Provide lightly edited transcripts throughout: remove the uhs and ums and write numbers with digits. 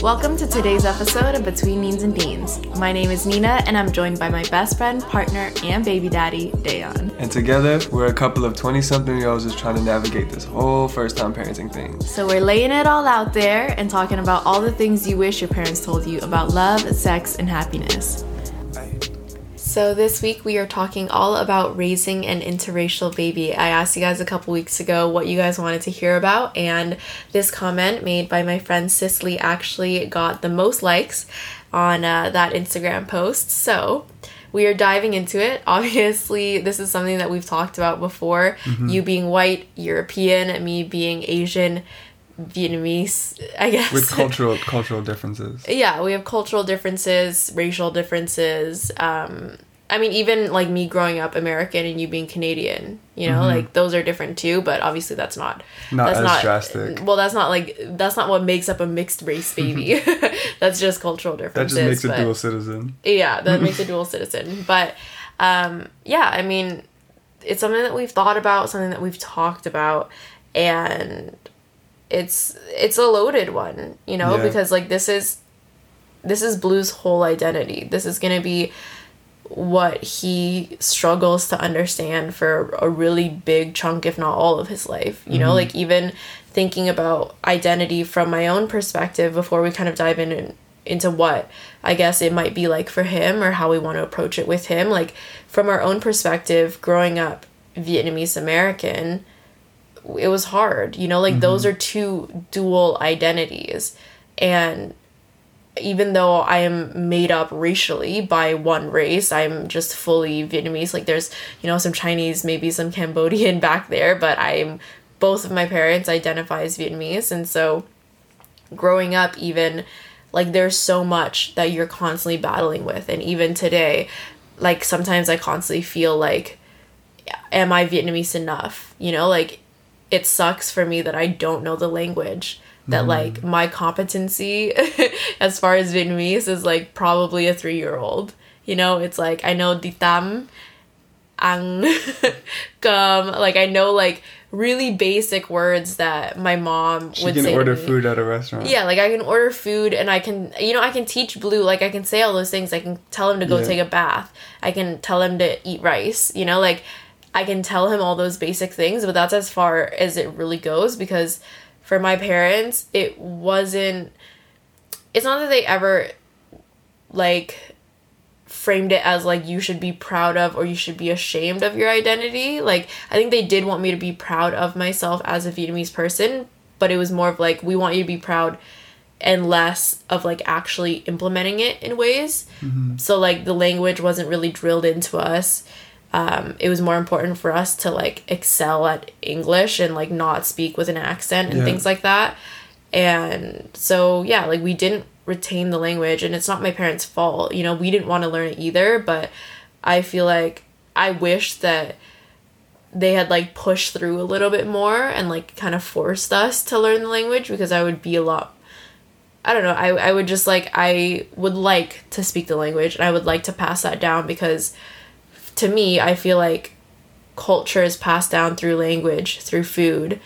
Welcome to today's episode of Between Means and Beans. My name is Nina, and I'm joined by my best friend, partner, and baby daddy, Deon. And together, we're a couple of 20-something-year-olds just trying to navigate this whole first-time parenting thing. So we're laying it all out there and talking about all the things you wish your parents told you about love, sex, and happiness. So this week we are talking all about raising an interracial baby. I asked you guys a couple weeks ago what you guys wanted to hear about, and this comment made by my friend Cicely actually got the most likes on that Instagram post. So we are diving into it. Obviously, this is something that we've talked about before. Mm-hmm. You being white, European, me being Asian, Vietnamese, I guess. With cultural differences. Yeah, we have cultural differences, racial differences. I mean, even like me growing up American and you being Canadian, you know, mm-hmm. like those are different too, but obviously that's not drastic. Well, that's not what makes up a mixed race baby. That's just cultural differences. That just makes a dual citizen. Yeah, that makes a dual citizen. But yeah, I mean, it's something that we've thought about, something that we've talked about, and it's a loaded one, you know, yeah. Because like this is Blue's whole identity. This is going to be what he struggles to understand for a really big chunk, if not all of his life, you mm-hmm. know, like even thinking about identity from my own perspective before we kind of dive into what I guess it might be like for him or how we want to approach it with him. Like from our own perspective, growing up Vietnamese American, it was hard, you know, like mm-hmm. those are two dual identities. And even though I am made up racially by one race, I'm just fully Vietnamese. Like there's, you know, some Chinese, maybe some Cambodian back there, but both of my parents identify as Vietnamese. And so growing up, even like there's so much that you're constantly battling with. And even today, like sometimes I constantly feel like, am I Vietnamese enough? You know, like, it sucks for me that I don't know the language, that like my competency as far as Vietnamese is like probably a 3-year-old, you know. It's like I know di tam, ang, gum, like I know like really basic words that my mom would say. You can order food at a restaurant. Yeah, like I can order food, and I can, you know, I can teach Blue, like I can say all those things. I can tell him to go take a bath. I can tell him to eat rice, you know, like I can tell him all those basic things, but that's as far as it really goes, because for my parents, it's not that they ever, like, framed it as, like, you should be proud of or you should be ashamed of your identity. Like, I think they did want me to be proud of myself as a Vietnamese person, but it was more of, like, we want you to be proud and less of, like, actually implementing it in ways. Mm-hmm. So, like, the language wasn't really drilled into us. It was more important for us to, like, excel at English and, like, not speak with an accent and things like that. And so, yeah, like, we didn't retain the language, and it's not my parents' fault. You know, we didn't want to learn it either, but I feel like I wish that they had, like, pushed through a little bit more and, like, kind of forced us to learn the language, because I would be a lot... I don't know, I would just, like, I would like to speak the language, and I would like to pass that down, because... to me, I feel like culture is passed down through language, through food,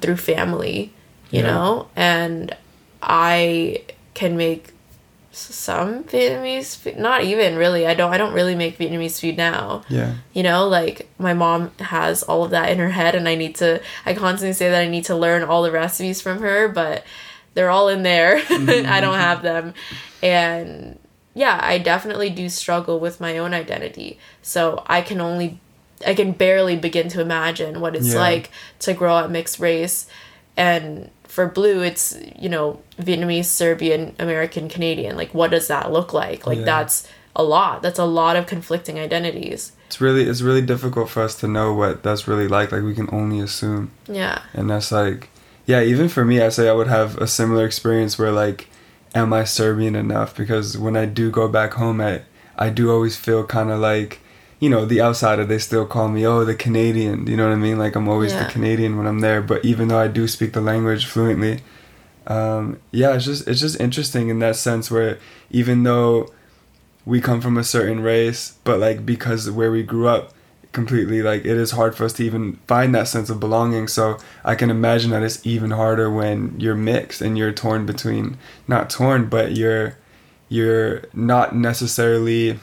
through family, you know? And I can make some Vietnamese food. Not even, really. I don't really make Vietnamese food now. Yeah. You know, like, my mom has all of that in her head, and I constantly say that I need to learn all the recipes from her, but they're all in there. Mm-hmm. I don't have them. And... yeah, I definitely do struggle with my own identity. So I can barely begin to imagine what it's like to grow up mixed race. And for Blue, it's, you know, Vietnamese, Serbian, American, Canadian. Like, what does that look like? Like, that's a lot. That's a lot of conflicting identities. It's really difficult for us to know what that's really like. Like, we can only assume. Yeah. And that's like, yeah, even for me, I say I would have a similar experience where, like, am I Serbian enough? Because when I do go back home, I do always feel kind of like, you know, the outsider. They still call me, oh, the Canadian. You know what I mean? Like, I'm always the Canadian when I'm there. But even though I do speak the language fluently, it's just interesting in that sense where even though we come from a certain race, but like because where we grew up completely. Like, it is hard for us to even find that sense of belonging. So I can imagine that it's even harder when you're mixed and you're torn between, not torn, but you're not necessarily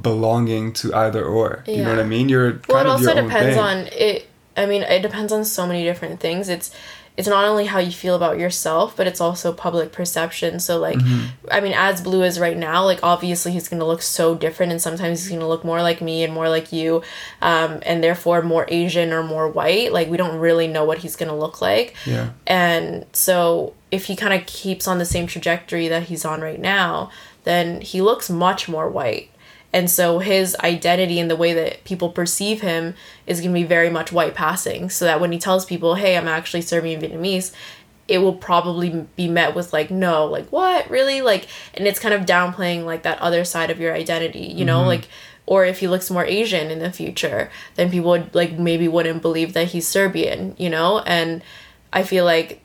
belonging to either or. Yeah. You know what I mean? You're kind of your own thing. Well, it also depends on it. I mean, it depends on so many different things. It's not only how you feel about yourself, but it's also public perception. So, like, mm-hmm. I mean, as Blue is right now, like, obviously he's going to look so different, and sometimes he's going to look more like me and more like you, and therefore more Asian or more white. Like, we don't really know what he's going to look like. Yeah. And so if he kind of keeps on the same trajectory that he's on right now, then he looks much more white. And so his identity and the way that people perceive him is going to be very much white passing. So that when he tells people, hey, I'm actually Serbian Vietnamese, it will probably be met with like, no, like, what? Really? Like, and it's kind of downplaying like that other side of your identity, you know, mm-hmm. like, or if he looks more Asian in the future, then people would like maybe wouldn't believe that he's Serbian, you know? And I feel like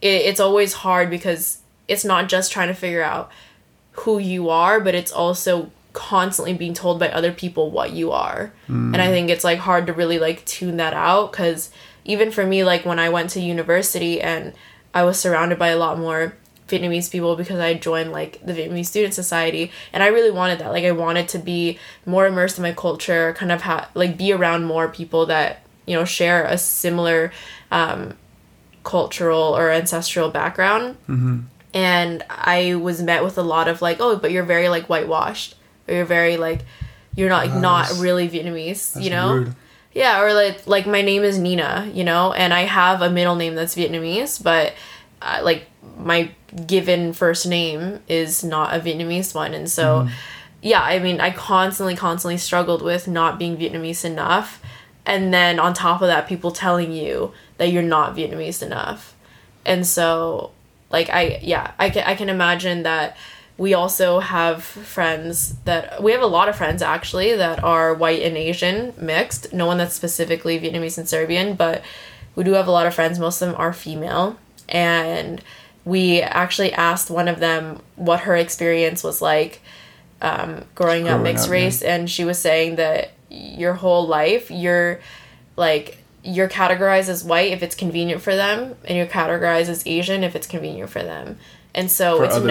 it's always hard because it's not just trying to figure out who you are, but it's also constantly being told by other people what you are. Mm. And I think it's like hard to really like tune that out, because even for me, like when I went to university and I was surrounded by a lot more Vietnamese people because I joined like the Vietnamese Student Society, and I really wanted that. Like, I wanted to be more immersed in my culture, kind of like be around more people that, you know, share a similar cultural or ancestral background. Mm-hmm. And I was met with a lot of like, oh, but you're very like whitewashed. Or you're very, like, you're not like, not really Vietnamese, you know? Rude. Yeah, or, like, my name is Nina, you know? And I have a middle name that's Vietnamese, but, like, my given first name is not a Vietnamese one. And so, yeah, I mean, I constantly struggled with not being Vietnamese enough. And then on top of that, people telling you that you're not Vietnamese enough. And so, like, I can imagine that. We also have friends that... We have a lot of friends, actually, that are white and Asian mixed. No one that's specifically Vietnamese and Serbian, but we do have a lot of friends. Most of them are female. And we actually asked one of them what her experience was like growing up mixed race. Yeah. And she was saying that your whole life, you're categorized as white if it's convenient for them, and you're categorized as Asian if it's convenient for them. And so for for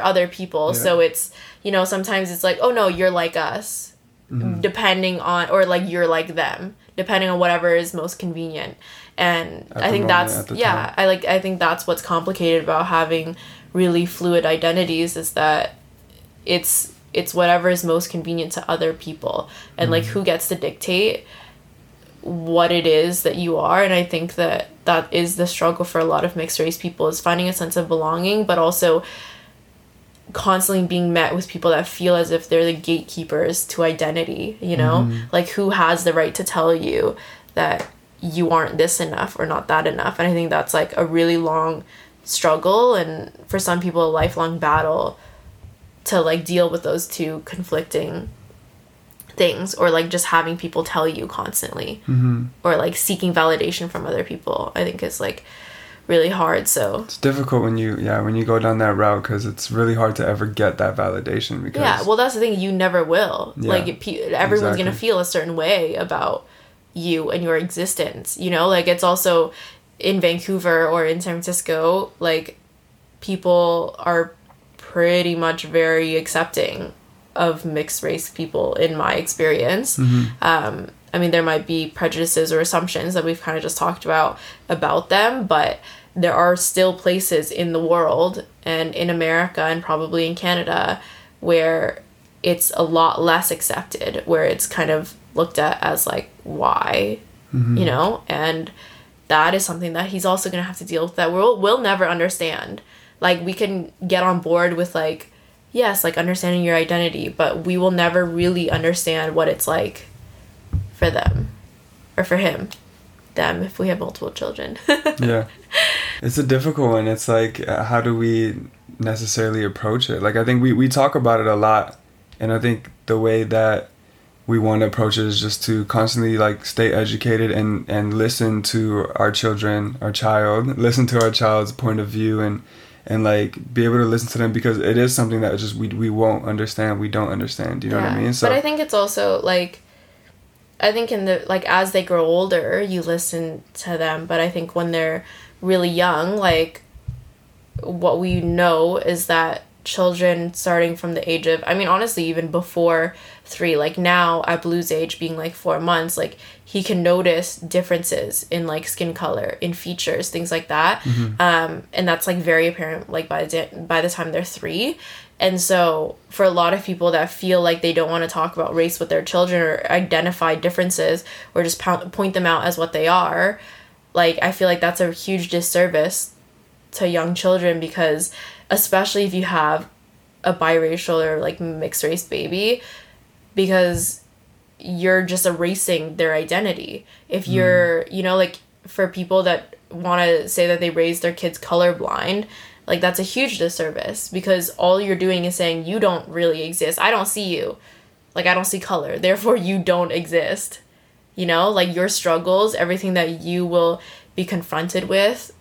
other people. Yeah. So it's, you know, sometimes it's like, oh no, you're like us, depending on, or like you're like them, depending on whatever is most convenient. And I think that's, yeah, I think that's what's complicated about having really fluid identities, is that it's whatever is most convenient to other people, and like who gets to dictate what it is that you are. And I think that is the struggle for a lot of mixed race people, is finding a sense of belonging, but also constantly being met with people that feel as if they're the gatekeepers to identity, you know? Like, who has the right to tell you that you aren't this enough or not that enough? And I think that's like a really long struggle, and for some people a lifelong battle, to like deal with those two conflicting things, or like just having people tell you constantly, or like seeking validation from other people, I think is like really hard. So it's difficult when you go down that route, because it's really hard to ever get that validation, because that's the thing, you never will. Everyone's gonna feel a certain way about you and your existence, you know? Like, it's also in Vancouver or in San Francisco, like, people are pretty much very accepting of mixed race people, in my experience. I mean, there might be prejudices or assumptions that we've kind of just talked about them, but there are still places in the world and in America and probably in Canada where it's a lot less accepted, where it's kind of looked at as like, why, you know? And that is something that he's also going to have to deal with, that we'll never understand. Like, we can get on board with like, yes, like understanding your identity, but we will never really understand what it's like for them, or for them, if we have multiple children. Yeah. It's a difficult one. It's like, how do we necessarily approach it? Like, I think we talk about it a lot, and I think the way that we want to approach it is just to constantly like stay educated and listen to listen to our child's point of view, and like be able to listen to them, because it is something that just we don't understand, you know what I mean? So, but I think it's also like, I think in the, like, as they grow older, you listen to them, but I think when they're really young, like, what we know is that children starting from the age of, I mean, honestly, even before 3, like, now at Blue's age being, like, 4 months, like, he can notice differences in, like, skin color, in features, things like that, mm-hmm. And that's, like, very apparent, like, by the time they're 3, and so for a lot of people that feel like they don't want to talk about race with their children or identify differences or just point them out as what they are, like, I feel like that's a huge disservice to young children, because especially if you have a biracial or, like, mixed race baby, because you're just erasing their identity. If you're, you know, like, for people that want to say that they raise their kids colorblind, like, that's a huge disservice, because all you're doing is saying you don't really exist. I don't see you. Like, I don't see color. Therefore, you don't exist. You know, like, your struggles, everything that you will be confronted with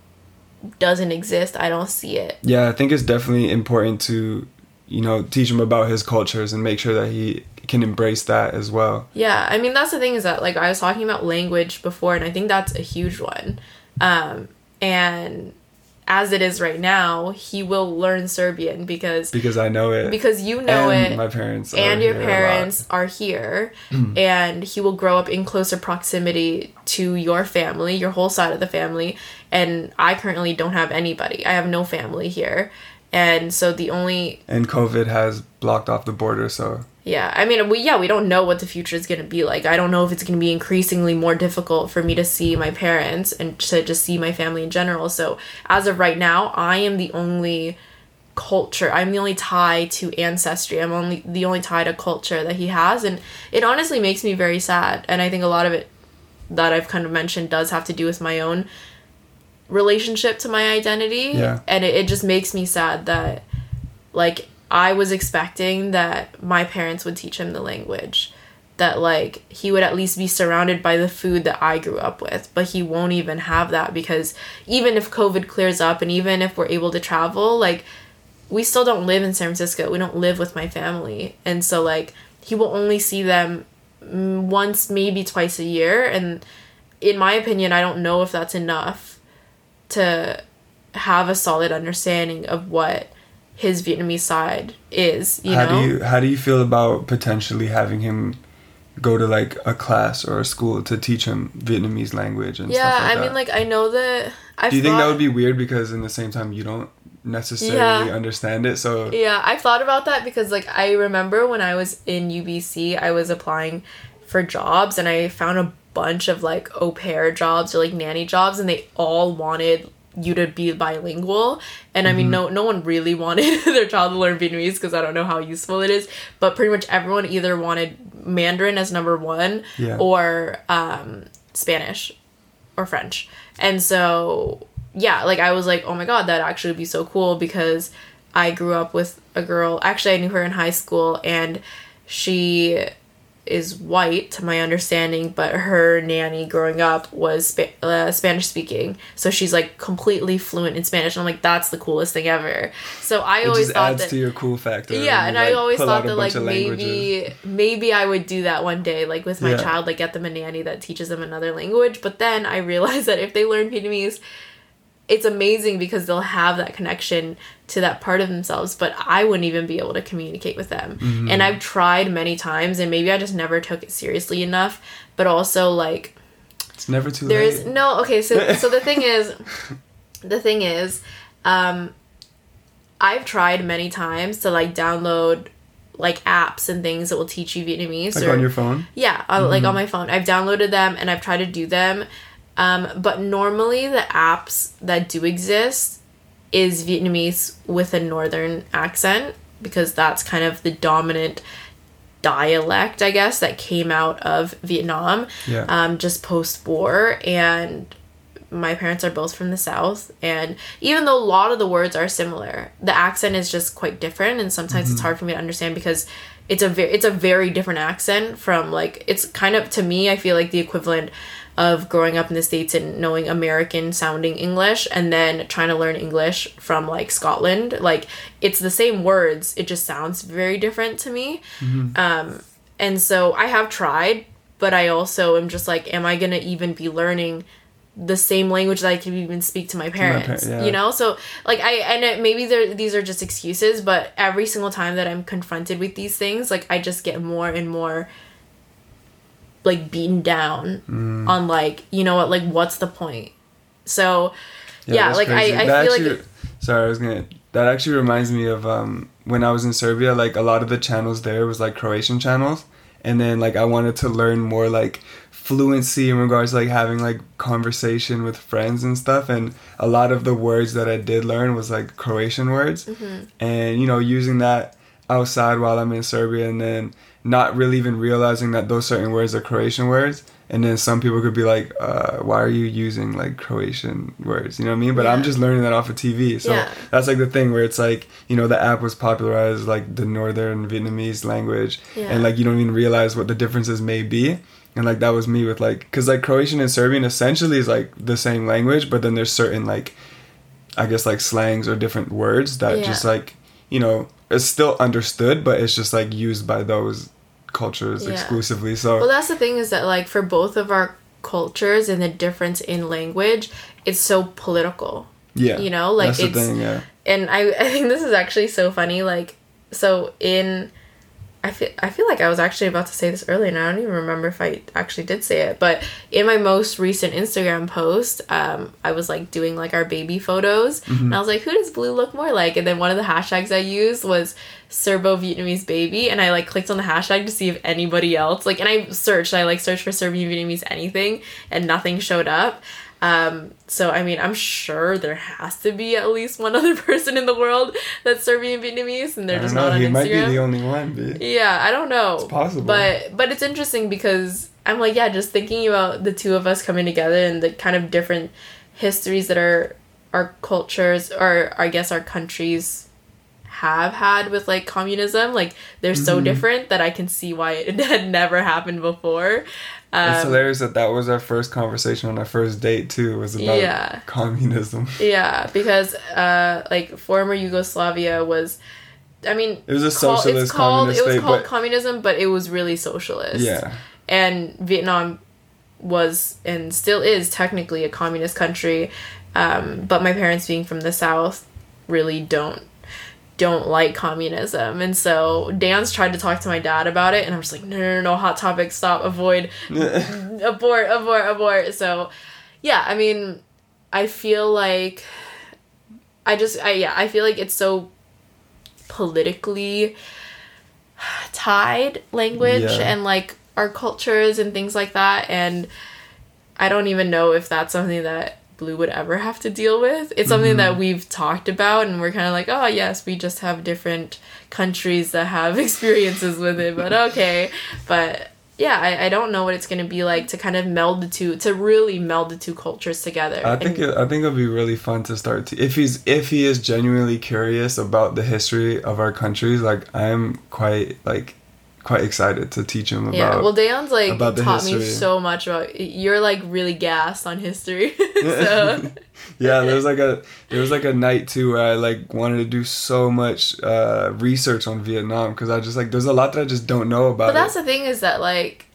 doesn't exist. I don't see it. Yeah, I think it's definitely important to, you know, teach him about his cultures and make sure that he can embrace that as well. Yeah, I mean, that's the thing is that, like, I was talking about language before, and I think that's a huge one. And as it is right now, he will learn Serbian because I know it. Because you know and it. My parents and your parents are here, and he will grow up in closer proximity to your family, your whole side of the family. And I currently don't have anybody. I have no family here, and so the only and COVID has blocked off the border. So yeah, I mean, we don't know what the future is gonna be like. I don't know if it's gonna be increasingly more difficult for me to see my parents and to just see my family in general. So as of right now, I am the only culture. I'm the only tie to ancestry. I'm only the only tie to culture that he has, and it honestly makes me very sad. And I think a lot of it that I've kind of mentioned does have to do with my own relationship to my identity. Yeah. And it just makes me sad that, like, I was expecting that my parents would teach him the language, that, like, he would at least be surrounded by the food that I grew up with, but he won't even have that, because even if COVID clears up and even if we're able to travel, like, we still don't live in San Francisco. We don't live with my family, and so, like, he will only see them once, maybe twice a year, and in my opinion, I don't know if that's enough to have a solid understanding of what his Vietnamese side is, you know? How do you feel about potentially having him go to, like, a class or a school to teach him Vietnamese language and stuff like that? Yeah, I mean, like, I know that I've Do you think that would be weird, because in the same time you don't necessarily understand it, so... Yeah, I've thought about that, because, like, I remember when I was in UBC, I was applying for jobs, and I found a bunch of, like, au pair jobs or, like, nanny jobs, and they all wanted you to be bilingual, and I mean, no one really wanted their child to learn Vietnamese, because I don't know how useful it is, but pretty much everyone either wanted Mandarin as number one, or Spanish or French. And so, yeah, like, I was like, oh my god, that actually would be so cool, because I grew up with a girl, actually I knew her in high school, and she is white to my understanding, but her nanny growing up was Spanish speaking, so she's, like, completely fluent in Spanish, and I'm like, that's the coolest thing ever. So I always thought adds that to your cool factor, and I always thought that, like, maybe I would do that one day, like, with my child, like, get them a nanny that teaches them another language. But then I realized that if they learn Vietnamese, it's amazing, because they'll have that connection to that part of themselves, but I wouldn't even be able to communicate with them. Mm-hmm. And I've tried many times, and maybe I just never took it seriously enough, but also, like... It's never too late. So the thing is, I've tried many times to, like, download, like, apps and things that will teach you Vietnamese. Like, or on your phone? Yeah, like, on my phone. I've downloaded them, and I've tried to do them. But normally the apps that do exist is Vietnamese with a northern accent, because that's kind of the dominant dialect, I guess, that came out of Vietnam, just post-war. And my parents are both from the South, and even though a lot of the words are similar, the accent is just quite different, and sometimes it's hard for me to understand, because it's a very different accent from, like, it's kind of, to me, I feel like the equivalent of growing up in the States and knowing American-sounding English and then trying to learn English from, like, Scotland. Like, it's the same words. It just sounds very different to me. And so I have tried, But I also am just like, am I going to even be learning the same language that I can even speak to my parents, you know? So like maybe these are just excuses, but every single time that I'm confronted with these things, like I just get more and more like beaten down on like, you know what, like what's the point? So yeah like crazy. That actually reminds me of when I was in Serbia, like a lot of the channels there was like Croatian channels. And then like I wanted to learn more like fluency in regards to like having like conversation with friends and stuff, and a lot of the words that I did learn was like Croatian words, and you know, using that outside while I'm in Serbia, and then not really even realizing that those certain words are Croatian words. And then some people could be like, why are you using like Croatian words? You know what I mean? But I'm just learning that off of TV. So that's like the thing where it's like, you know, the app was popularized like the Northern Vietnamese language, and like you don't even realize what the differences may be. And like that was me with like, because like Croatian and Serbian essentially is like the same language, but then there's certain like, I guess like slangs or different words that just like, you know, it's still understood, but it's just like used by those cultures exclusively. So well, that's the thing, is that like for both of our cultures and the difference in language, it's so political. You know, like that's the thing, and I think this is actually so funny. Like, so in I feel like I was actually about to say this earlier, and I don't even remember if I actually did say it, but in my most recent Instagram post, I was like doing like our baby photos, and I was like, who does Blue look more like? And then one of the hashtags I used was Serbo Vietnamese baby, and I like clicked on the hashtag to see if anybody else like, and I searched for Serbo Vietnamese anything, and nothing showed up. So I mean, I'm sure there has to be at least one other person in the world that's Serbian Vietnamese, and they're just not on Instagram. He might be the only one, dude. Yeah, I don't know. It's possible. But it's interesting because I'm like, yeah, just thinking about the two of us coming together and the kind of different histories that our cultures, or I guess our countries have had with like communism. Like they're so different that I can see why it had never happened before. It's hilarious that was our first conversation on our first date too, was about communism. Yeah, because like former Yugoslavia was, I mean, it was a socialist communist state. It was called communism, but it was really socialist. Yeah. And Vietnam was and still is technically a communist country, but my parents being from the South really don't like communism, and so Dan's tried to talk to my dad about it, and I'm just like, no, hot topic, stop, avoid, abort. So yeah, I mean, I feel like I feel like it's so politically tied, language and like our cultures and things like that, and I don't even know if that's something that Blue would ever have to deal with. It's something that we've talked about, and we're kind of like, oh yes, we just have different countries that have experiences with it, but okay. But yeah, I don't know what it's going to be like to kind of meld the two cultures together. I think it'll be really fun to start to, if he is genuinely curious about the history of our countries. Like I'm quite excited to teach him about. Yeah, well, Deon's like taught me so much about. You're like really gassed on history. So yeah, there was like a night too where I like wanted to do so much research on Vietnam, because I just like there's a lot that I just don't know about. But that's the thing, is that like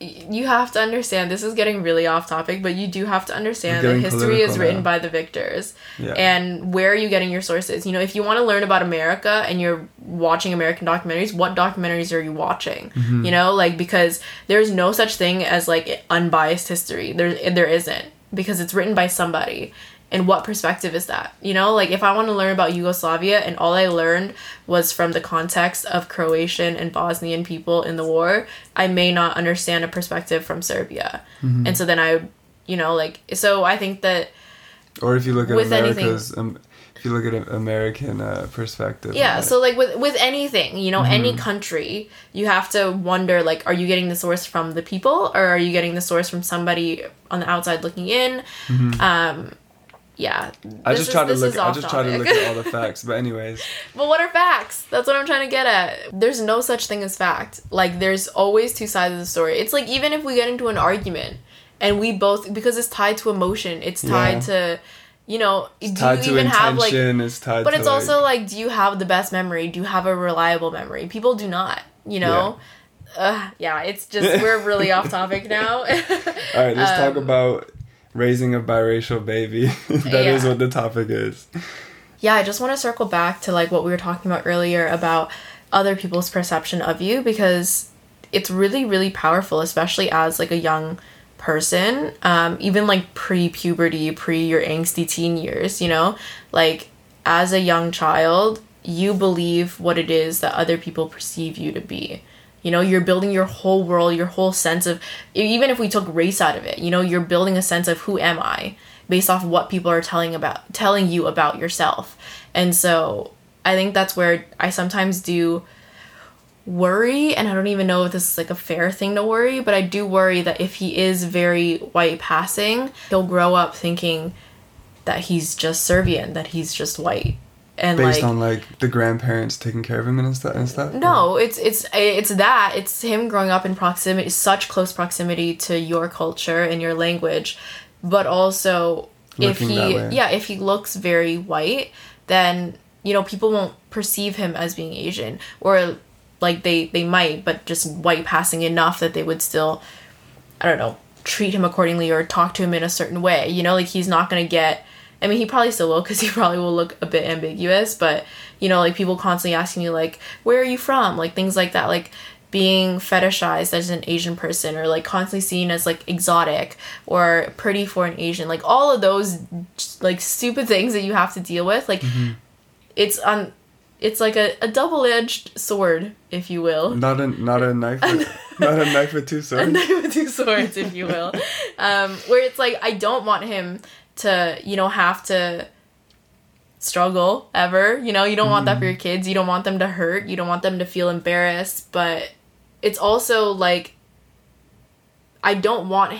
you have to understand, this is getting really off topic, but you do have to understand that history is written by the victors. And where are you getting your sources? You know, if you want to learn about America and you're watching American documentaries, what documentaries are you watching? You know, like, because there's no such thing as like unbiased history. There isn't, because it's written by somebody. And what perspective is that? You know, like if I want to learn about Yugoslavia and all I learned was from the context of Croatian and Bosnian people in the war, I may not understand a perspective from Serbia. And so then I, you know, like, so I think that. Or if you look at an American perspective. Yeah, so like with anything, you know, any country, you have to wonder, like, are you getting the source from the people, or are you getting the source from somebody on the outside looking in? Yeah. I just try to look at all the facts, but anyways. But what are facts? That's what I'm trying to get at. There's no such thing as fact. Like there's always two sides of the story. It's like even if we get into an argument and we both, because it's tied to emotion, it's tied to, you know, it's do you to even have like it's tied but to it's like, also like, do you have the best memory? Do you have a reliable memory? People do not, you know? Yeah, it's just, we're really off topic now. All right, let's talk about raising a biracial baby. That is what the topic is. Yeah, I just want to circle back to like what we were talking about earlier about other people's perception of you, because it's really, really powerful, especially as like a young person, even like pre-puberty, your angsty teen years, you know, like as a young child, you believe what it is that other people perceive you to be. You know, you're building your whole world, your whole sense of, even if we took race out of it, you know, you're building a sense of who am I based off what people are telling you about yourself. And so I think that's where I sometimes do worry, and I don't even know if this is like a fair thing to worry, but I do worry that if he is very white passing, he'll grow up thinking that he's just Serbian, that he's just white. And based on like the grandparents taking care of him and stuff. No, it's him growing up in proximity, such close proximity to your culture and your language, but also if he looks very white, then you know people won't perceive him as being Asian, or like they might, but just white passing enough that they would still, I don't know, treat him accordingly or talk to him in a certain way. You know, like he's not gonna get. I mean, he probably still will, because he probably will look a bit ambiguous, but, you know, like, people constantly asking you, like, where are you from? Like, things like that, like, being fetishized as an Asian person, or, like, constantly seen as, like, exotic, or pretty for an Asian. Like, all of those, like, stupid things that you have to deal with, like, mm-hmm. It's like a double-edged sword, if you will. Not a knife with two swords. A knife with two swords, if you will. Where it's like, I don't want him to, you know, have to struggle ever, you know, you don't want that for your kids, you don't want them to hurt, you don't want them to feel embarrassed, but it's also like, I don't want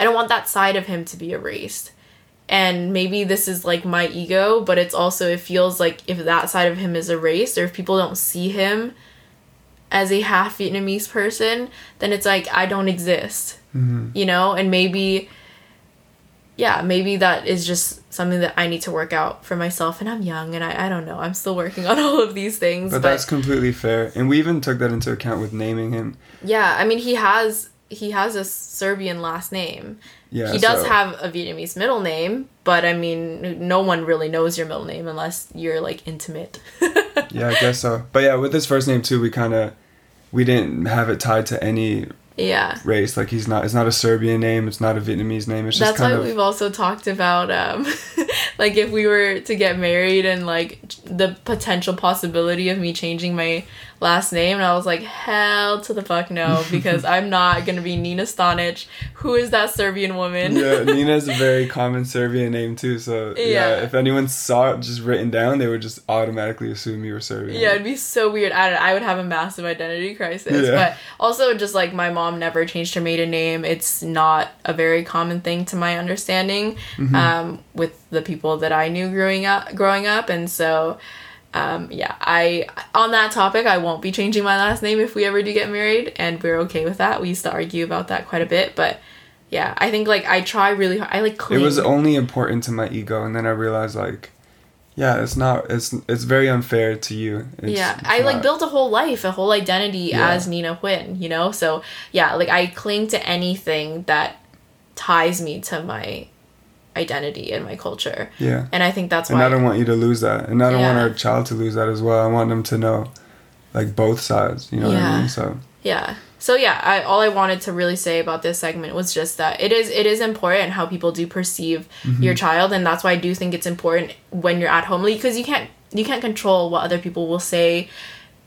that side of him to be erased, and maybe this is like my ego, but it's also, it feels like if that side of him is erased, or if people don't see him as a half Vietnamese person, then it's like, I don't exist, you know, and maybe that is just something that I need to work out for myself, and I'm young, and I don't know. I'm still working on all of these things. But that's completely fair, and we even took that into account with naming him. Yeah, I mean, he has a Serbian last name. Yeah, he does have a Vietnamese middle name, but I mean, no one really knows your middle name unless you're, like, intimate. Yeah, I guess so. But yeah, with his first name, too, we didn't have it tied to any... Yeah. Race, like it's not a Serbian name, it's not a Vietnamese name, it's just kind of... That's why we've also talked about, like, if we were to get married and, like, the potential possibility of me changing my last name, and I was like, hell to the fuck no, because I'm not gonna be Nina Stanic, who is that Serbian woman? Yeah, Nina's a very common Serbian name, too, so, yeah, if anyone saw it just written down, they would just automatically assume you were Serbian. Yeah, it'd be so weird. I would have a massive identity crisis, but also just, like, my mom never changed her maiden name. It's not a very common thing to my understanding, with the people that I knew growing up. And so, on that topic, I won't be changing my last name if we ever do get married, and we're okay with that. We used to argue about that quite a bit, but yeah, I think like I try really hard. I like cling. It was only important to my ego, and then I realized like, yeah, it's not. It's very unfair to you. I built a whole life, a whole identity as Nina Huynh, you know. So yeah, like I cling to anything that ties me to my identity and my culture. Yeah. And I think that's why. And I don't want you to lose that, and I don't want our child to lose that as well. I want them to know, like both sides. You know what I mean? So. Yeah. So yeah, all I wanted to really say about this segment was just that it is important how people do perceive your child, and that's why I do think it's important when you're at home, because you can't control what other people will say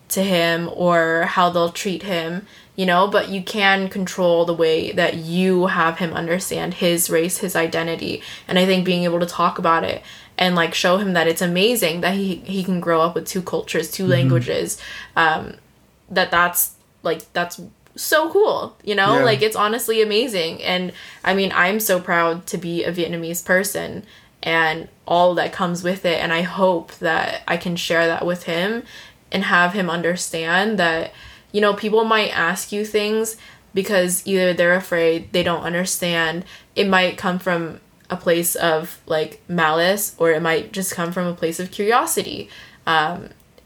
to him or how they'll treat him, you know, but you can control the way that you have him understand his race, his identity, and I think being able to talk about it and like show him that it's amazing that he can grow up with two cultures, two languages, that's so cool, you know, like it's honestly amazing. And I mean, I'm so proud to be a Vietnamese person and all that comes with it, and I hope that I can share that with him and have him understand that, you know, people might ask you things because either they're afraid, they don't understand, it might come from a place of like malice, or it might just come from a place of curiosity,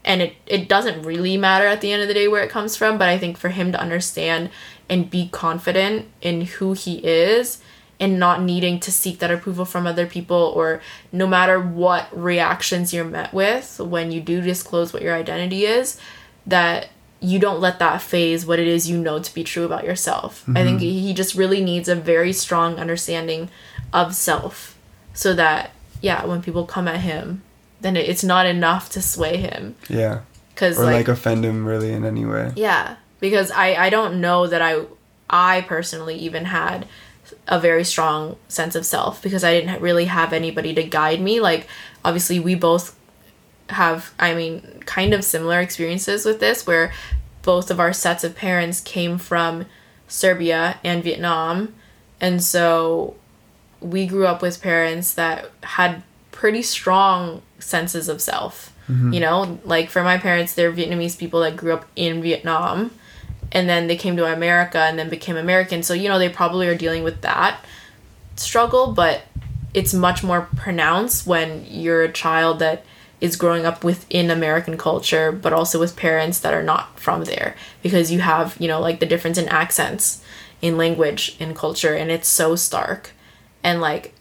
and it doesn't really matter at the end of the day where it comes from, but I think for him to understand and be confident in who he is and not needing to seek that approval from other people, or no matter what reactions you're met with when you do disclose what your identity is, that you don't let that phase what it is you know to be true about yourself. Mm-hmm. I think he just really needs a very strong understanding of self so that, yeah, when people come at him, then it's not enough to sway him. Yeah. Cause, or like offend him really in any way. Yeah. Because I don't know that I personally even had a very strong sense of self, because I didn't really have anybody to guide me. Like, obviously we both have, I mean, kind of similar experiences with this, where both of our sets of parents came from Serbia and Vietnam, and so we grew up with parents that had pretty strong senses of self. Mm-hmm. You know, like for my parents, they're Vietnamese people that grew up in Vietnam, and then they came to America and then became American, so you know, they probably are dealing with that struggle, but it's much more pronounced when you're a child that is growing up within American culture, but also with parents that are not from there, because you have, you know, like the difference in accents, in language, in culture, and it's so stark. And like,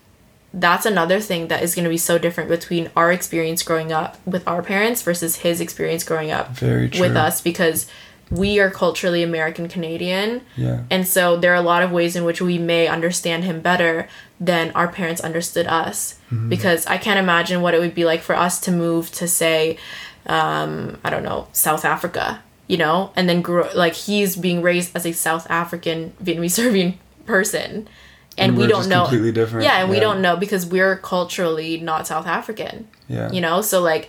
that's another thing that is going to be so different between our experience growing up with our parents versus his experience growing up with us, because we are culturally American Canadian. Yeah. And so there are a lot of ways in which we may understand him better than our parents understood us. Mm-hmm. Because I can't imagine what it would be like for us to move to, say, I don't know, South Africa, you know, and then grow, like, he's being raised as a South African Vietnamese Serbian person, and we don't know, completely different. Yeah, and we don't know, because we're culturally not South African. Yeah, you know, so like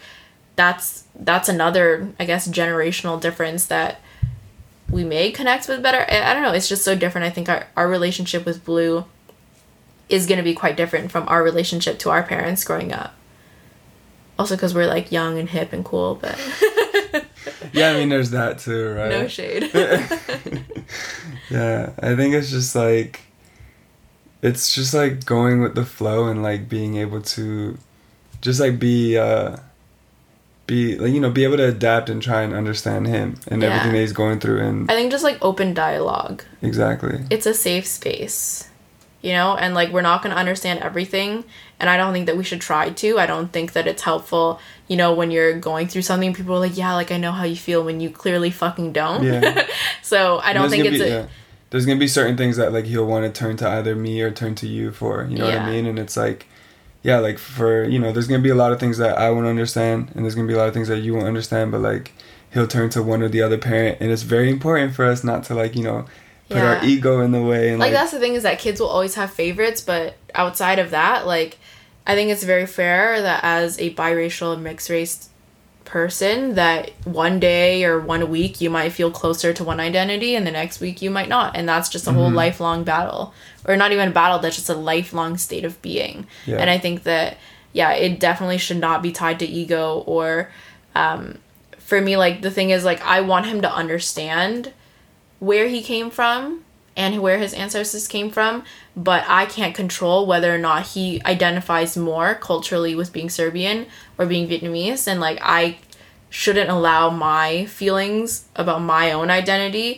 that's another, I guess, generational difference that we may connect with better. I don't know, it's just so different. I think our relationship with Blue is going to be quite different from our relationship to our parents growing up. Also because we're like young and hip and cool, but... Yeah, I mean, there's that too, right? No shade. Yeah, I think it's just like going with the flow, and like being able to just like be like, you know, be able to adapt and try and understand him and everything that he's going through. And I think just like open dialogue. Exactly. It's a safe space. You know, and like, we're not going to understand everything, and I don't think that we should try to. I don't think that it's helpful, you know, when you're going through something, people are like, yeah, like, I know how you feel, when you clearly fucking don't. Yeah. So I don't think it's... There's going to be certain things that like he'll want to turn to either me or turn to you for, you know what I mean? And it's like, yeah, like for, you know, there's going to be a lot of things that I won't understand, and there's going to be a lot of things that you won't understand, but like, he'll turn to one or the other parent, and it's very important for us not to like, you know... Put our ego in the way. And like, that's the thing, is that kids will always have favorites, but outside of that, like, I think it's very fair that as a biracial and mixed-race person, that one day or one week you might feel closer to one identity, and the next week you might not. And that's just a whole lifelong battle. Or not even a battle, that's just a lifelong state of being. Yeah. And I think that, yeah, it definitely should not be tied to ego or... for me, like, the thing is, like, I want him to understand... where he came from and where his ancestors came from, but I can't control whether or not he identifies more culturally with being Serbian or being Vietnamese, and like, I shouldn't allow my feelings about my own identity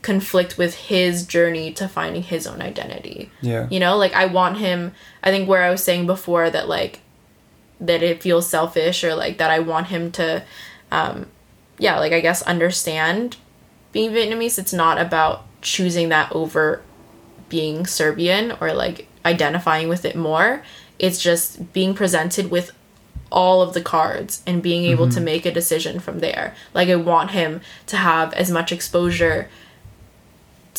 conflict with his journey to finding his own identity. Yeah. You know, like, I want him, I think where I was saying before that like, that it feels selfish, or like that I want him to, like, I guess understand being Vietnamese. It's not about choosing that over being Serbian or like identifying with it more. It's just being presented with all of the cards and being able to make a decision from there. Like, I want him to have as much exposure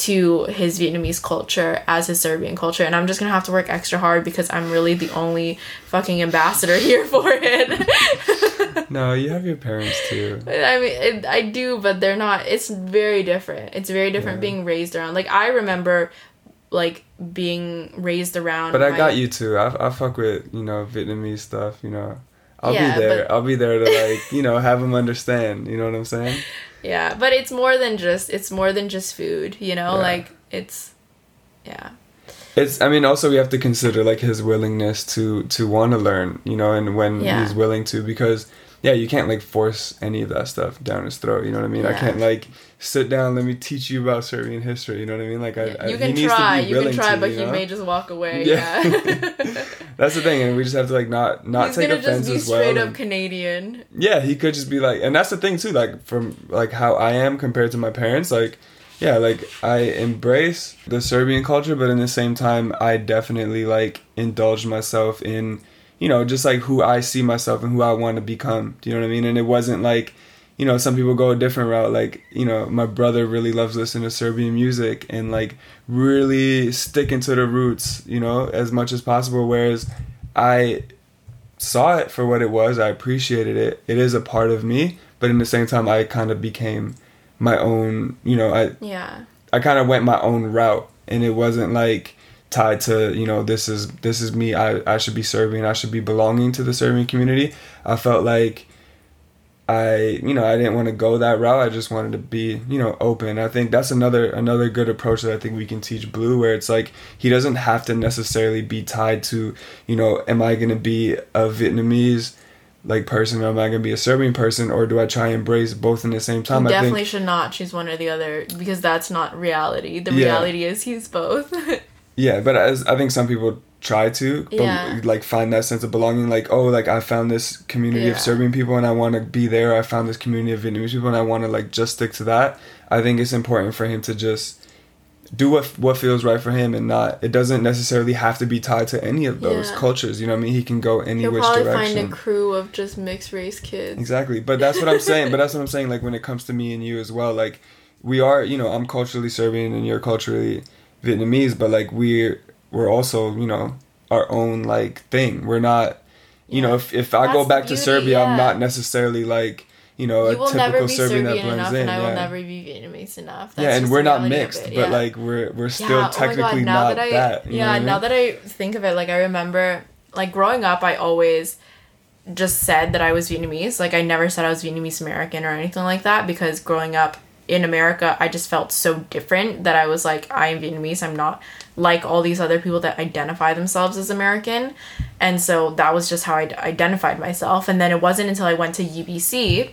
to his Vietnamese culture as his Serbian culture, and I'm just gonna have to work extra hard because I'm really the only fucking ambassador here for it. No, you have your parents too. I mean, I do, but they're not, it's very different. It's very different being raised around. Like, I remember like being raised around. But I got you too. I fuck with, you know, Vietnamese stuff, you know. I'll be there. I'll be there to like, you know, have them understand. You know what I'm saying? Yeah, but it's more than just food, you know? Yeah. Like, it's... Yeah. It's, I mean, also we have to consider like his willingness to want to learn, you know, and when he's willing to, because you can't like force any of that stuff down his throat, you know what I mean? I can't like sit down, let me teach you about Serbian history, you know what I mean? Like you can try, but you know? He may just walk away. That's the thing, and we just have to like not he's take offense as well. He's gonna just be straight up Canadian. Yeah, he could just be like, and that's the thing too, like from like how I am compared to my parents, like. Yeah, like, I embrace the Serbian culture, but in the same time, I definitely, like, indulge myself in, you know, just, like, who I see myself and who I want to become. Do you know what I mean? And it wasn't, like, you know, some people go a different route. Like, you know, my brother really loves listening to Serbian music and, like, really sticking to the roots, you know, as much as possible. Whereas I saw it for what it was. I appreciated it. It is a part of me. But in the same time, I kind of became my own, you know, I kind of went my own route, and it wasn't like tied to, you know, this is me, I should be Serbian, I should be belonging to the Serbian community. I felt like I didn't want to go that route. I just wanted to be, you know, open. I think that's another good approach that I think we can teach Blue, where it's like he doesn't have to necessarily be tied to, you know, am I going to be a Vietnamese like person, or am I gonna be a Serbian person, or do I try and embrace both in the same time? You definitely should not choose one or the other, because that's not reality. The reality is he's both. But I think some people try to, but like find that sense of belonging, like, oh, like I found this community of Serbian people and I want to be there. I found this community of Vietnamese people and I want to like just stick to that. I think it's important for him to just do what feels right for him, and not, it doesn't necessarily have to be tied to any of those cultures, you know what I mean? He can go any which direction. He'll probably find a crew of just mixed race kids. Exactly. But that's what I'm saying, like when it comes to me and you as well, like we are, you know, I'm culturally Serbian and you're culturally Vietnamese, but like we're also, you know, our own like thing. We're not, you know, if I go back to Serbia, I'm not necessarily like, you know, a typical Serbian that blends in. I will never be Vietnamese enough. That's and we're not mixed, but like we're still technically not that. Now that I think of it, like I remember, like growing up, I always just said that I was Vietnamese. Like I never said I was Vietnamese American or anything like that, because growing up in America, I just felt so different that I was like, I am Vietnamese. I'm not like all these other people that identify themselves as American. And so that was just how I identified myself. And then it wasn't until I went to UBC.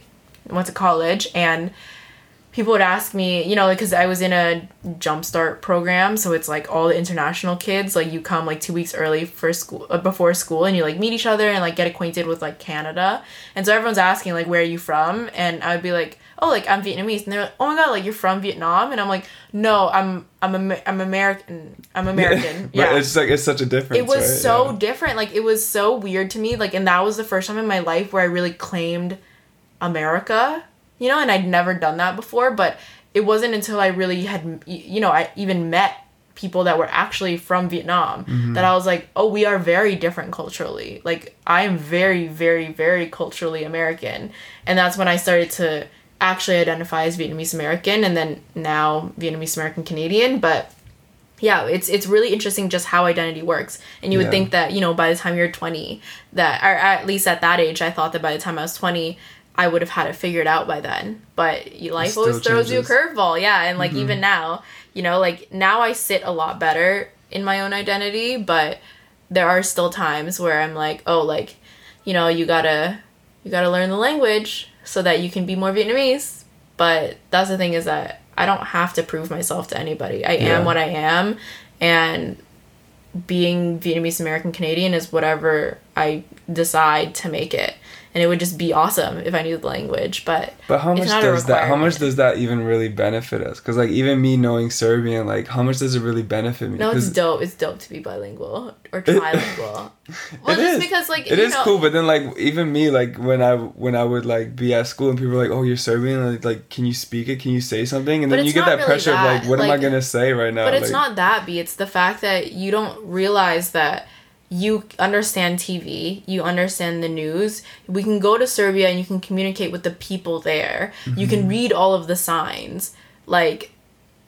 I went to college, and people would ask me, you know, because I was in a Jumpstart program, so it's like all the international kids, like you come like 2 weeks early for school, before school, and you like meet each other and like get acquainted with like Canada. And so everyone's asking like, where are you from? And I would be like, oh, like I'm Vietnamese. And they're like, oh my god, like you're from Vietnam? And I'm like, no, I'm American. I'm American. Yeah. But it's like, it's such a difference. It was so different. Like it was so weird to me. Like, and that was the first time in my life where I really claimed America, you know, and I'd never done that before. But it wasn't until I really had, you know, I even met people that were actually from Vietnam that I was like, oh, we are very different culturally. Like I am very, very, very culturally American. And that's when I started to actually identify as Vietnamese American, and then now Vietnamese American Canadian. But yeah, it's really interesting just how identity works. And you would think that, you know, by the time you're 20, that, or at least at that age, I thought that by the time I was 20, I would have had it figured out by then, but life always throws you a curveball. Yeah. And like, even now, you know, like now I sit a lot better in my own identity, but there are still times where I'm like, oh, like, you know, you gotta learn the language so that you can be more Vietnamese. But that's the thing, is that I don't have to prove myself to anybody. I am what I am. And being Vietnamese American Canadian is whatever I decide to make it. And it would just be awesome if I knew the language, but how much does that even really benefit us? Because like even me knowing Serbian, like how much does it really benefit me? No, it's dope to be bilingual or trilingual. Well, because it is cool, but then like even me, like when I would like be at school and people were like, oh, you're Serbian, like can you speak it? Can you say something? And then you get that really pressure of like, what am I gonna say right now? But it's not that, B. It's the fact that you don't realize that. You understand TV, you understand the news. We can go to Serbia and you can communicate with the people there. Mm-hmm. You can read all of the signs. Like,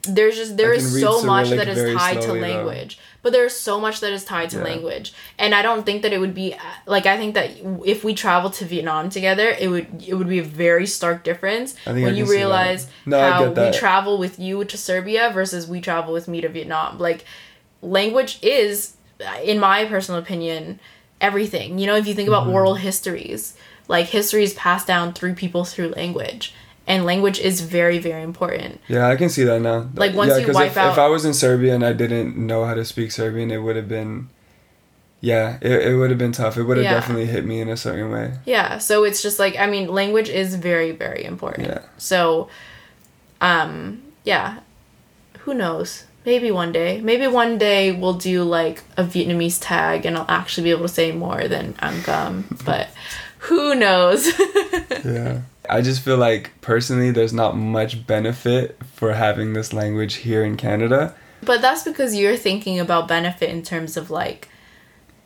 there is so much that is tied to language. But there's so much that is tied to language. And I don't think that it would be, like, I think that if we travel to Vietnam together, it would be a very stark difference when you realize how we travel with you to Serbia versus we travel with me to Vietnam. Like, language is, in my personal opinion, everything. You know, if you think about oral histories, like, history is passed down through people through language. And language is very, very important. Yeah, I can see that now. Like, once you wipe out... If I was in Serbia and I didn't know how to speak Serbian, it would have been... Yeah, it would have been tough. It would have definitely hit me in a certain way. Yeah, so it's just like... I mean, language is very, very important. Yeah. So, yeah. Who knows? Maybe one day. Maybe one day we'll do, like, a Vietnamese tag and I'll actually be able to say more than I'm gum. But who knows? Yeah. I just feel like, personally, there's not much benefit for having this language here in Canada. But that's because you're thinking about benefit in terms of, like,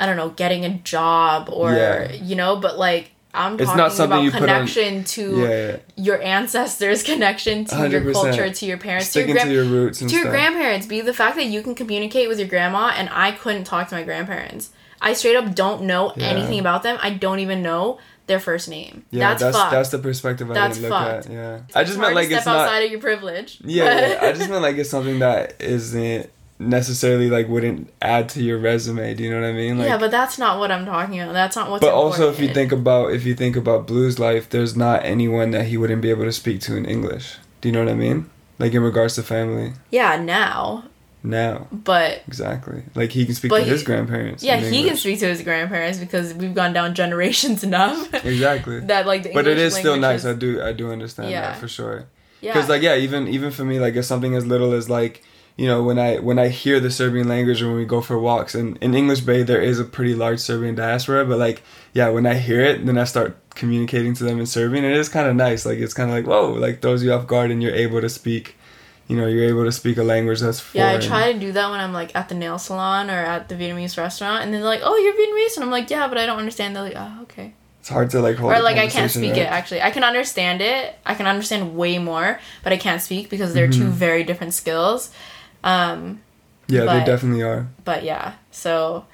I don't know, getting a job or, you know, but, like, I'm talking about connection on, to your ancestors, connection to your culture, to your parents, to your roots and to your grandparents. Be the fact that you can communicate with your grandma, and I couldn't talk to my grandparents. I straight up don't know anything about them. I don't even know their first name. Yeah, that's the perspective I didn't look at. Yeah, I just meant like it's not outside of your privilege. Yeah, I just meant like it's something that isn't necessarily like wouldn't add to your resume. Do you know what I mean? Like, yeah, but that's not what I'm talking about. That's not what's. But also, if you think about Blue's life, there's not anyone that he wouldn't be able to speak to in English. Do you know what I mean? Like in regards to family. Yeah. Now. But exactly, like he can speak to his grandparents. Yeah, he can speak to his grandparents because we've gone down generations enough. Exactly. That like, the but English it is still nice. I do understand that for sure. Yeah. Because like even for me, like if something as little as like, you know, when I hear the Serbian language or when we go for walks, and in English Bay there is a pretty large Serbian diaspora, but like when I hear it, then I start communicating to them in Serbian. And it is kind of nice. Like it's kind of like whoa, like throws you off guard, and you're able to speak. You know, you're able to speak a language that's foreign. Yeah, I try to do that when I'm, like, at the nail salon or at the Vietnamese restaurant. And they're like, oh, you're Vietnamese? And I'm like, yeah, but I don't understand. They're like, oh, okay. It's hard to, like, hold a conversation. Or, like, I can't speak it, actually. I can understand it. I can understand way more, but I can't speak because they're two very different skills. They definitely are. But, yeah. So,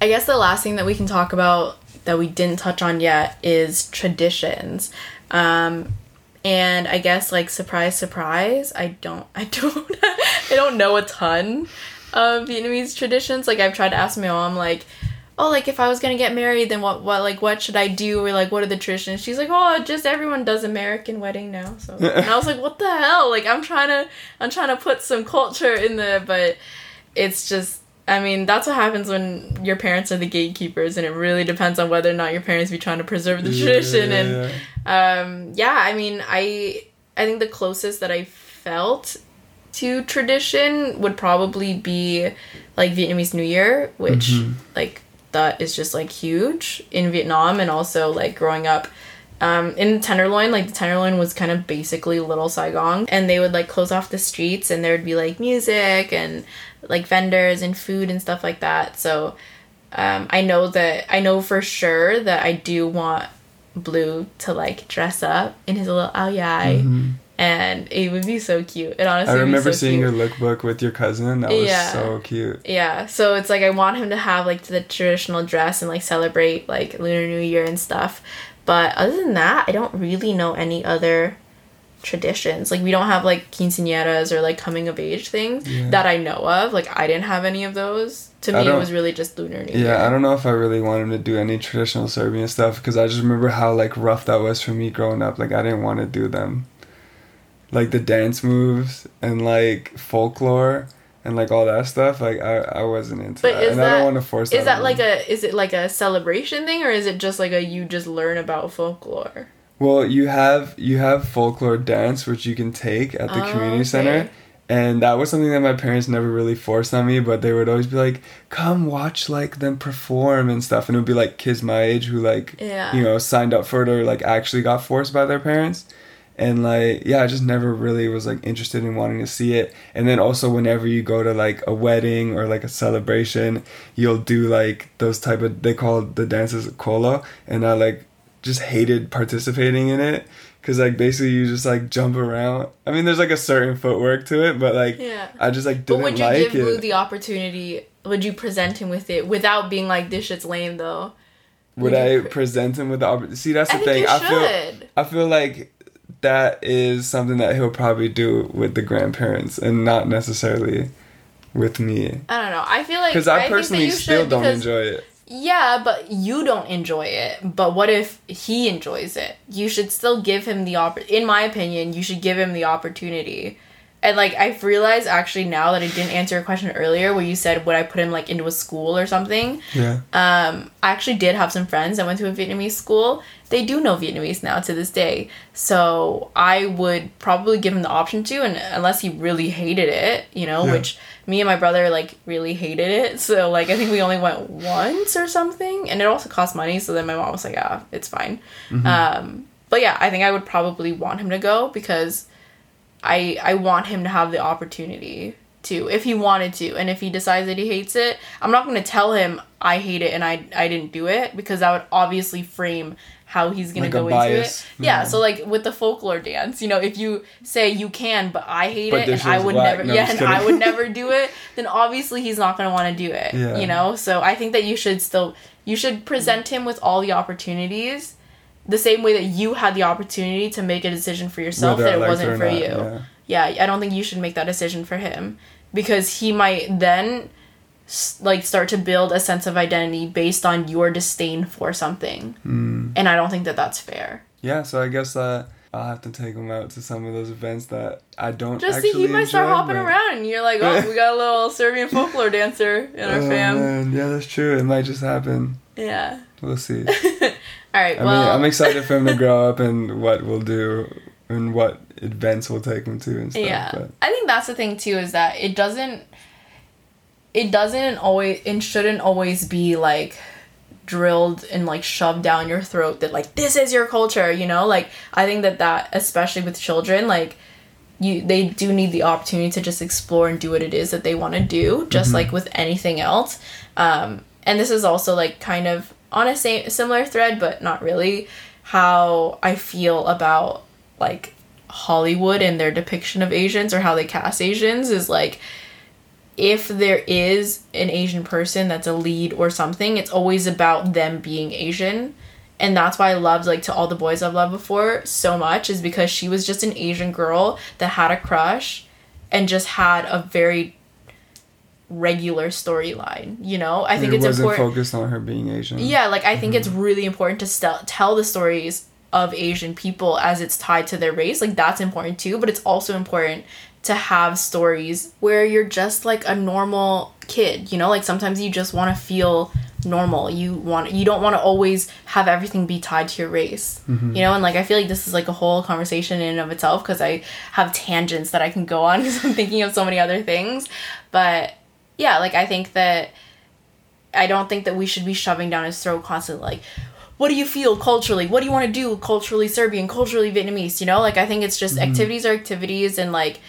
I guess the last thing that we can talk about that we didn't touch on yet is traditions. And I guess, like, surprise, surprise, I don't know a ton of Vietnamese traditions. Like, I've tried to ask my mom, like, oh, like, if I was going to get married, then what should I do? Or, like, what are the traditions? She's like, oh, just everyone does American wedding now. So, and I was like, what the hell? Like, I'm trying to put some culture in there, but it's just, I mean, that's what happens when your parents are the gatekeepers, and it really depends on whether or not your parents be trying to preserve the tradition. And I mean, I think the closest that I felt to tradition would probably be like Vietnamese New Year, which like that is just like huge in Vietnam, and also like growing up in Tenderloin, like the Tenderloin was kind of basically Little Saigon, and they would like close off the streets, and there would be like music and like vendors and food and stuff like that. So I know for sure that I do want Blue to like dress up in his little aoyai, and it would be so cute. It honestly, I remember seeing your lookbook with your cousin. That was so cute. Yeah, so it's like I want him to have like the traditional dress and like celebrate like Lunar New Year and stuff. But other than that, I don't really know any other traditions. Like, we don't have, like, quinceañeras or, like, coming-of-age things that I know of. Like, I didn't have any of those. To me, it was really just Lunar New Year. Yeah, I don't know if I really wanted to do any traditional Serbian stuff, because I just remember how, like, rough that was for me growing up. Like, I didn't want to do them. Like, the dance moves and, like, folklore and, like, all that stuff, like, I wasn't into but that. Is and that, I don't want to force that. Is that, like, is it, like, a celebration thing, or is it just, like, you just learn about folklore? Well, you have folklore dance, which you can take at the community center. And that was something that my parents never really forced on me, but they would always be like, come watch, like, them perform and stuff. And it would be, like, kids my age who, like, you know, signed up for it or, like, actually got forced by their parents. And, like, yeah, I just never really was, like, interested in wanting to see it. And then also whenever you go to, like, a wedding or, like, a celebration, you'll do, like, those type of... They call the dances kolo. And I, like, just hated participating in it. Because, like, basically you just, like, jump around. I mean, there's, like, a certain footwork to it. But, like, I just, like, didn't like it. But would you give Blue the opportunity... Would you present him with it without being like, this shit's lame, though? Would I present him with the opportunity? See, that's the thing. I feel like... That is something that he'll probably do with the grandparents and not necessarily with me. I don't know. I feel like... Because I personally still don't enjoy it. Yeah, but you don't enjoy it. But what if he enjoys it? You should still give him the opportunity. In my opinion, you should give him the opportunity. And, like, I've realized actually now that I didn't answer a question earlier where you said, would I put him, like, into a school or something? Yeah. I actually did have some friends that went to a Vietnamese school. They do know Vietnamese now to this day. So I would probably give him the option to, and unless he really hated it, you know, yeah. Which me and my brother, like, really hated it. So, like, I think we only went once or something. And it also cost money. So then my mom was like, ah, it's fine. Mm-hmm. But, yeah, I think I would probably want him to go because... I want him to have the opportunity to, if he wanted to, and if he decides that he hates it, I'm not going to tell him I hate it and I didn't do it, because that would obviously frame how he's going to go into it. Yeah, so like with the folklore dance, you know, if you say you can, but I hate it and I would never, and I would never do it, then obviously he's not going to want to do it, you know? So I think that you should still, you should present him with all the opportunities. The same way that you had the opportunity to make a decision for yourself that it wasn't for you. Yeah, I don't think you should make that decision for him. Because he might then, like, start to build a sense of identity based on your disdain for something. Mm. And I don't think that that's fair. Yeah, so I guess that I'll have to take him out to some of those events that I don't just actually enjoy. Just see, he might start hopping around and you're like, oh, we got a little Serbian folklore dancer in our fam. Man. Yeah, that's true. It might just happen. Yeah. We'll see. All right, well... I mean, I'm excited for him to grow up and what we'll do and what events we'll take him to and stuff. Yeah, but. I think that's the thing, too, is that it doesn't always... It shouldn't always be, like, drilled and, like, shoved down your throat that, like, this is your culture, you know? Like, I think that, especially with children, like, they do need the opportunity to just explore and do what it is that they want to do, just like with anything else. And this is also, like, kind of... on a similar thread, but not really, how I feel about, like, Hollywood and their depiction of Asians or how they cast Asians is, like, if there is an Asian person that's a lead or something, it's always about them being Asian. And that's why I loved, like, To All the Boys I've Loved Before so much, is because she was just an Asian girl that had a crush and just had a very... regular storyline, you know? I think it's important. It wasn't focused on her being Asian. Yeah, like, I think it's really important to tell the stories of Asian people as it's tied to their race. Like, that's important too, but it's also important to have stories where you're just, like, a normal kid, you know? Like, sometimes you just want to feel normal. You don't want to always have everything be tied to your race, you know? And, like, I feel like this is, like, a whole conversation in and of itself, because I have tangents that I can go on because I'm thinking of so many other things, but... yeah, like, I think that... I don't think that we should be shoving down his throat constantly, like, what do you feel culturally? What do you want to do culturally Serbian, culturally Vietnamese, you know? Like, I think it's just activities are activities, and, like,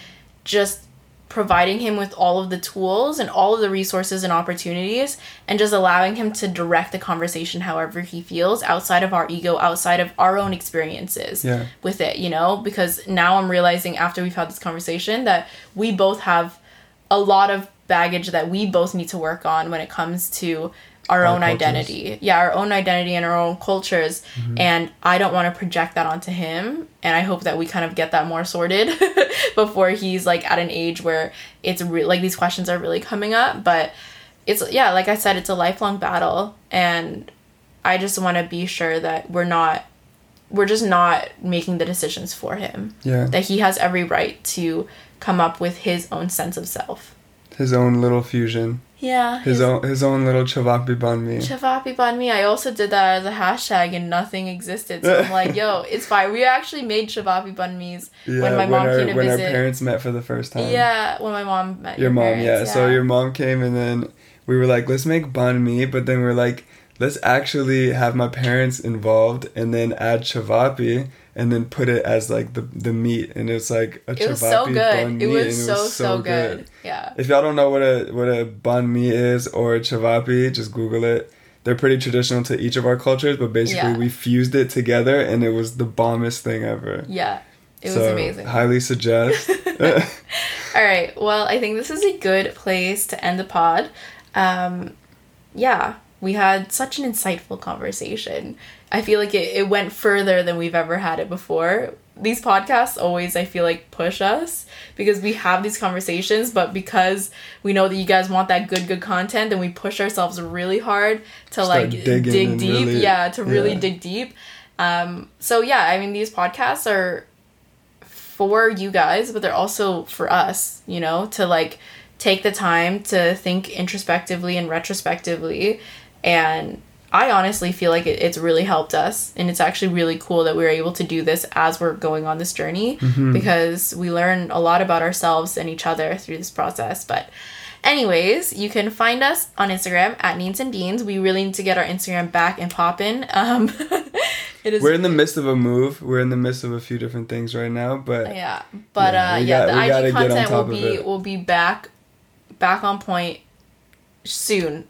just providing him with all of the tools and all of the resources and opportunities and just allowing him to direct the conversation however he feels outside of our ego, outside of our own experiences with it, you know? Because now I'm realizing after we've had this conversation that we both have a lot of baggage that we both need to work on when it comes to our own identity. Yeah, our own identity and our own cultures. And I don't want to project that onto him. And I hope that we kind of get that more sorted before he's, like, at an age where it's like these questions are really coming up. But it's, yeah, like I said, it's a lifelong battle. And I just want to be sure that we're just not making the decisions for him. Yeah. That he has every right to come up with his own sense of self. His own little fusion. Yeah. His own little chavapi banh mi. Chavapi banh mi. I also did that as a hashtag and nothing existed. So I'm like, yo, it's fine. We actually made chavapi banh mi's when my mom came to visit. When our parents met for the first time. Yeah, when my mom met your mom, parents, yeah. So your mom came and then we were like, let's make banh mi. But then we were like, let's actually have my parents involved and then add chavapi. And then put it as, like, the meat. And it's, like, a chavapi banh mi. It was so good. Yeah. If y'all don't know what a banh mi is or a chavapi, just Google it. They're pretty traditional to each of our cultures. But basically, we fused it together. And it was the bombest thing ever. Yeah. It was amazing. Highly suggest. All right. Well, I think this is a good place to end the pod. Yeah. We had such an insightful conversation. I feel like it went further than we've ever had it before. These podcasts always, I feel like, push us because we have these conversations, but because we know that you guys want that good content, then we push ourselves really hard to dig deep. Dig deep. So yeah, I mean, these podcasts are for you guys, but they're also for us, you know, to take the time to think introspectively and retrospectively. And I honestly feel like it's really helped us, and it's actually really cool that we were able to do this as we're going on this journey, mm-hmm. because we learn a lot about ourselves and each other through this process. But anyways, you can find us on Instagram at Neens and Beans. We really need to get our Instagram back and poppin'. We're in the midst of a move. We're in the midst of a few different things right now, but yeah. But the IG content will be back on point soon,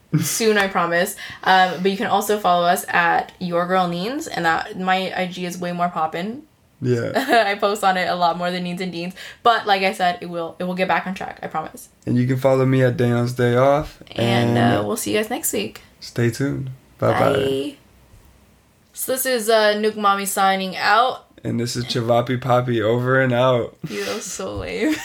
I promise. But you can also follow us at Your Girl Neens, and that my IG is way more poppin'. Yeah. I post on it a lot more than Neens and Deens, but like I said, it will get back on track, I promise. And you can follow me at Day On's Day Off, and we'll see you guys next week. Stay tuned. Bye. So this is Nuke Mommy signing out, and this is Chavapi Papi over and out. You're so lame.